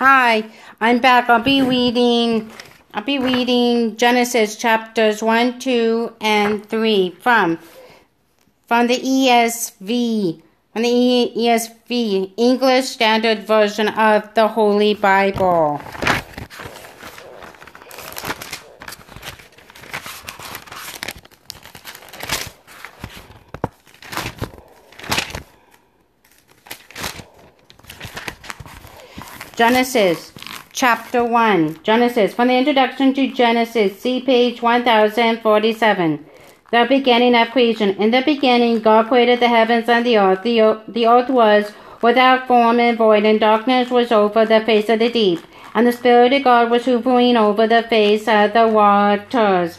Hi, I'm back. I'll be reading Genesis chapters 1, 2, and 3 from the ESV, English Standard Version of the Holy Bible. Genesis chapter 1. Genesis. From the introduction to Genesis, see page 1047. The beginning of creation. In the beginning, God created the heavens and the earth. The earth was without form and void, and darkness was over the face of the deep. And the Spirit of God was hovering over the face of the waters.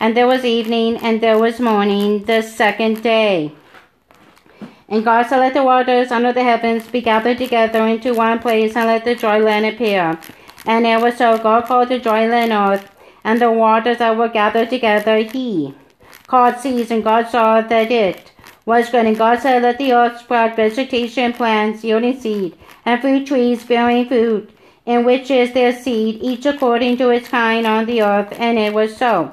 And there was evening, and there was morning, the second day. And God said, "Let the waters under the heavens be gathered together into one place, and let the dry land appear." And it was so. God called the dry land earth, and the waters that were gathered together he called seas. And God saw that it was good. And God said, "Let the earth sprout vegetation, plants yielding seed, and fruit trees bearing fruit, in which is their seed, each according to its kind on the earth." And it was so.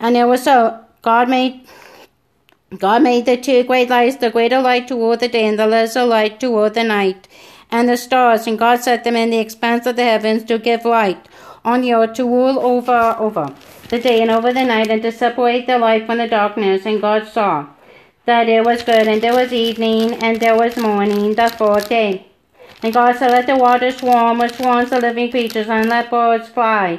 And it was so. God made the two great lights, the greater light toward the day and the lesser light toward the night, and the stars. And God set them in the expanse of the heavens to give light on the earth, to rule over the day and over the night, and to separate the light from the darkness. And God saw that it was good. And there was evening, and there was morning, the fourth day. And God said, "Let the waters swarm with swarms of living creatures, and let birds fly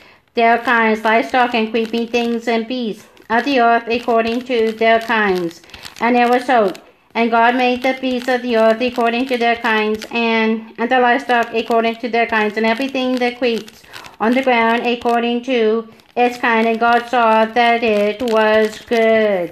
their kinds, livestock and creeping things, and beasts of the earth according to their kinds." And it was so. And God made the beasts of the earth according to their kinds, and the livestock according to their kinds, and everything that creeps on the ground according to its kind. And God saw that it was good.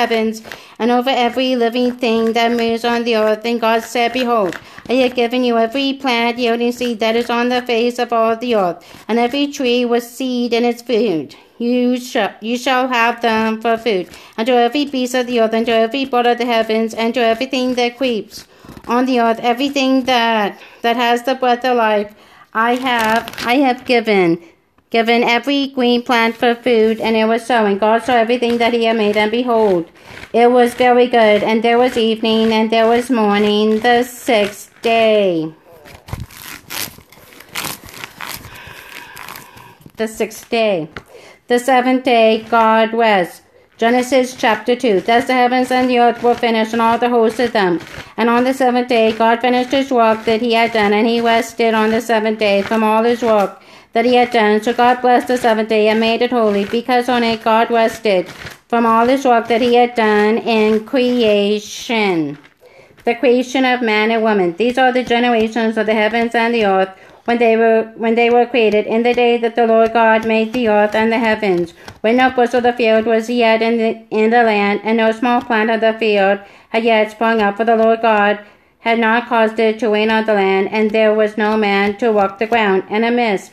heavens, and over every living thing that moves on the earth." And God said, "Behold, I have given you every plant yielding seed that is on the face of all the earth, and every tree with seed in its fruit. You shall have them for food. And to every beast of the earth, and to every bird of the heavens, and to everything that creeps on the earth, everything that has the breath of life, I have given every green plant for food." And it was so. And God saw everything that he had made, and behold, it was very good. And there was evening, and there was morning, the sixth day. The seventh day, God rests. Genesis chapter 2. Thus the heavens and the earth were finished, and all the hosts of them. And on the seventh day God finished his work that he had done, and he rested on the seventh day from all his work that he had done. So God blessed the seventh day and made it holy, because on it God rested from all his work that he had done in creation. The creation of man and woman. These are the generations of the heavens and the earth when they were created, in the day that the Lord God made the earth and the heavens, when no bush of the field was yet in the land, and no small plant of the field had yet sprung up, for the Lord God had not caused it to rain on the land, and there was no man to work the ground. And a mist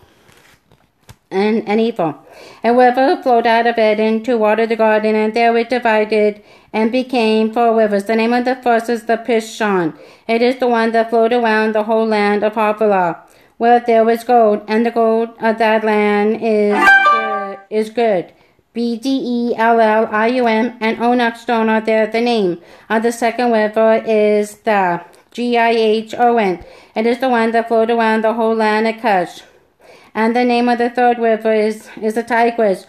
A river flowed out of Eden to water the garden, and there it divided and became 4 rivers. The name of the first is the Pishon. It is the one that flowed around the whole land of Havala, where there was gold, and the gold of that land is good. Bdellium and onyx stone are there. The name of the second river is the Gihon. It is the one that flowed around the whole land of Kush. And the name of the third river is the Tigris,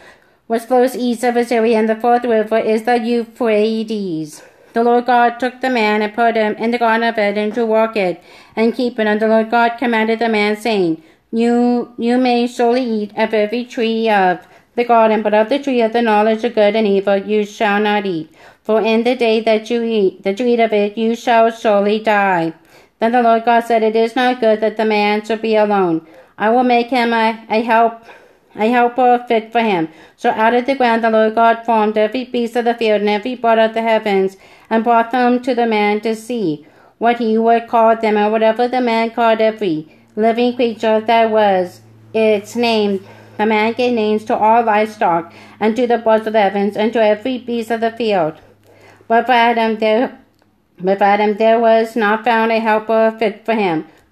which flows east of Assyria, and the fourth river is the Euphrates. The Lord God took the man and put him in the garden of Eden to work it and keep it. And the Lord God commanded the man, saying, You may surely eat of every tree of the garden, but of the tree of the knowledge of good and evil you shall not eat. For in the day that you eat of it, you shall surely die. Then the Lord God said, It is not good that the man should be alone. I will make him a helper fit for him. So out of the ground the Lord God formed every beast of the field and every bird of the heavens, and brought them to the man to see what he would call them. And whatever the man called every living creature, that was its name. The man gave names to all livestock, and to the birds of the heavens, and to every beast of the field. But for Adam there was not found a helper fit for him.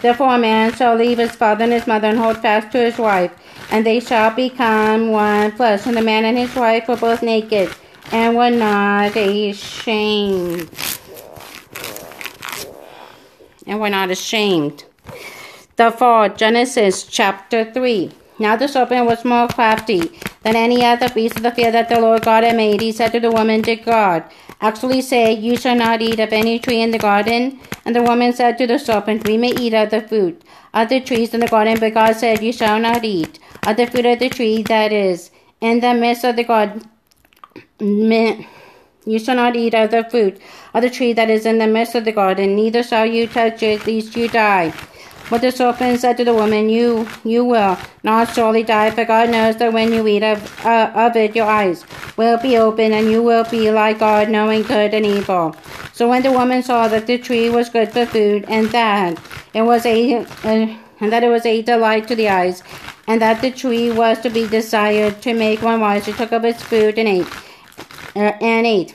Therefore a man shall leave his father and his mother, and hold fast to his wife, and they shall become one flesh. And the man and his wife were both naked, and were not ashamed. The fall. Genesis chapter 3. Now the serpent was more crafty than any other beast of the field that the Lord God had made. He said to the woman, Did God actually say, You shall not eat of any tree in the garden? And the woman said to the serpent, We may eat of the fruit of the trees in the garden, but God said, You shall not eat of the fruit of the tree that is in the midst of the garden. You shall not eat of the fruit of the tree that is in the midst of the garden, neither shall you touch it, lest you die. But the serpent said to the woman, You will not surely die, for God knows that when you eat of it, your eyes will be opened, and you will be like God, knowing good and evil. So when the woman saw that the tree was good for food, and that it was a delight to the eyes, and that the tree was to be desired to make one wise, she took up its food and ate.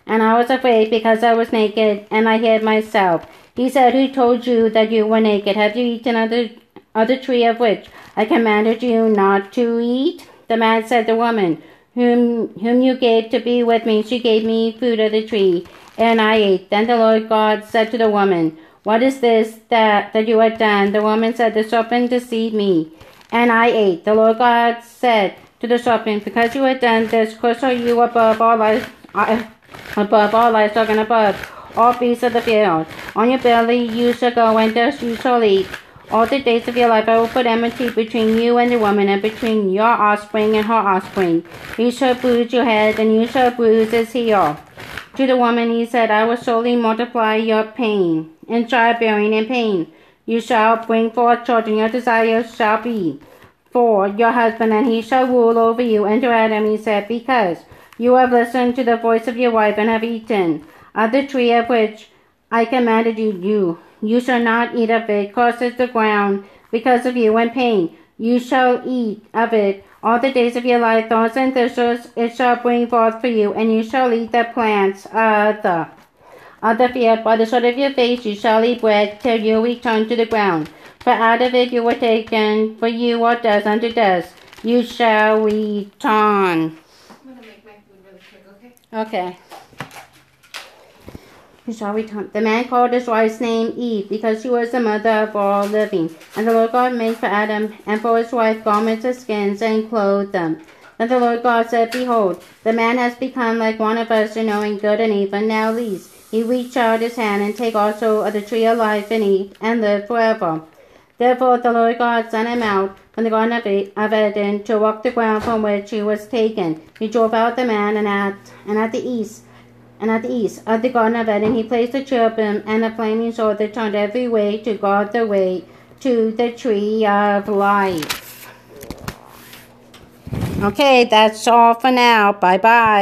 and I was afraid, because I was naked, and I hid myself. He said, Who told you that you were naked? Have you eaten of the tree of which I commanded you not to eat? The man said, The woman whom you gave to be with me, she gave me fruit of the tree, and I ate. Then the Lord God said to the woman, What is this that you have done? The woman said, the serpent deceived me, and I ate. The Lord God said to the serpent, because you have done this, cursed are you above all livestock and above all beasts of the field. On your belly you shall go, and dust you shall eat. All the days of your life I will put enmity between you and the woman, and between your offspring and her offspring. He shall bruise your head, and you shall bruise his heel. To the woman he said, I will surely multiply your pain, and childbearing and pain. You shall bring forth children, your desire shall be for your husband, and he shall rule over you. And to Adam he said, because you have listened to the voice of your wife, and have eaten of the tree of which I commanded you. You shall not eat of it. Curses the ground because of you in pain. You shall eat of it all the days of your life. Thorns and thistles it shall bring forth for you, and you shall eat the plants of the field. By the sweat of your face you shall eat bread till you return to the ground. For out of it you were taken, for you are dust, unto dust you shall return. I'm going to make my food really quick, okay? Okay. The man called his wife's name Eve, because she was the mother of all living. And the Lord God made for Adam and for his wife garments of skins, and clothed them. Then the Lord God said, behold, the man has become like one of us in knowing good and evil. Now lest he reach out his hand and take also of the tree of life and eat and live forever. Therefore the Lord God sent him out from the garden of Eden to walk the ground from which he was taken. He drove out the man, and at the east of the Garden of Eden he placed the cherubim and a flaming sword that turned every way to guard the way to the tree of life. Okay, that's all for now. Bye-bye.